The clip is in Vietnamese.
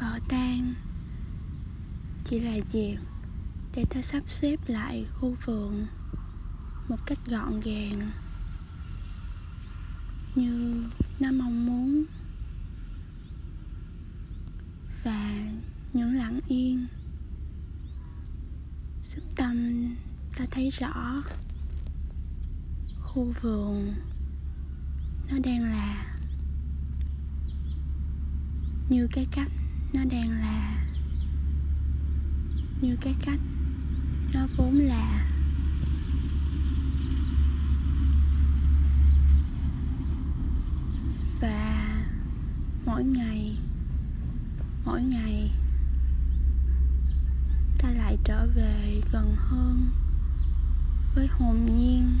vỏ tan chỉ là dịp để ta sắp xếp lại khu vườn một cách gọn gàng như nó mong muốn, và những lặng yên xúc tâm ta thấy rõ khu vườn nó đang là, như cái cách nó đang là, như cái cách nó vốn là. Và mỗi ngày ta lại trở về gần hơn với hồn nhiên.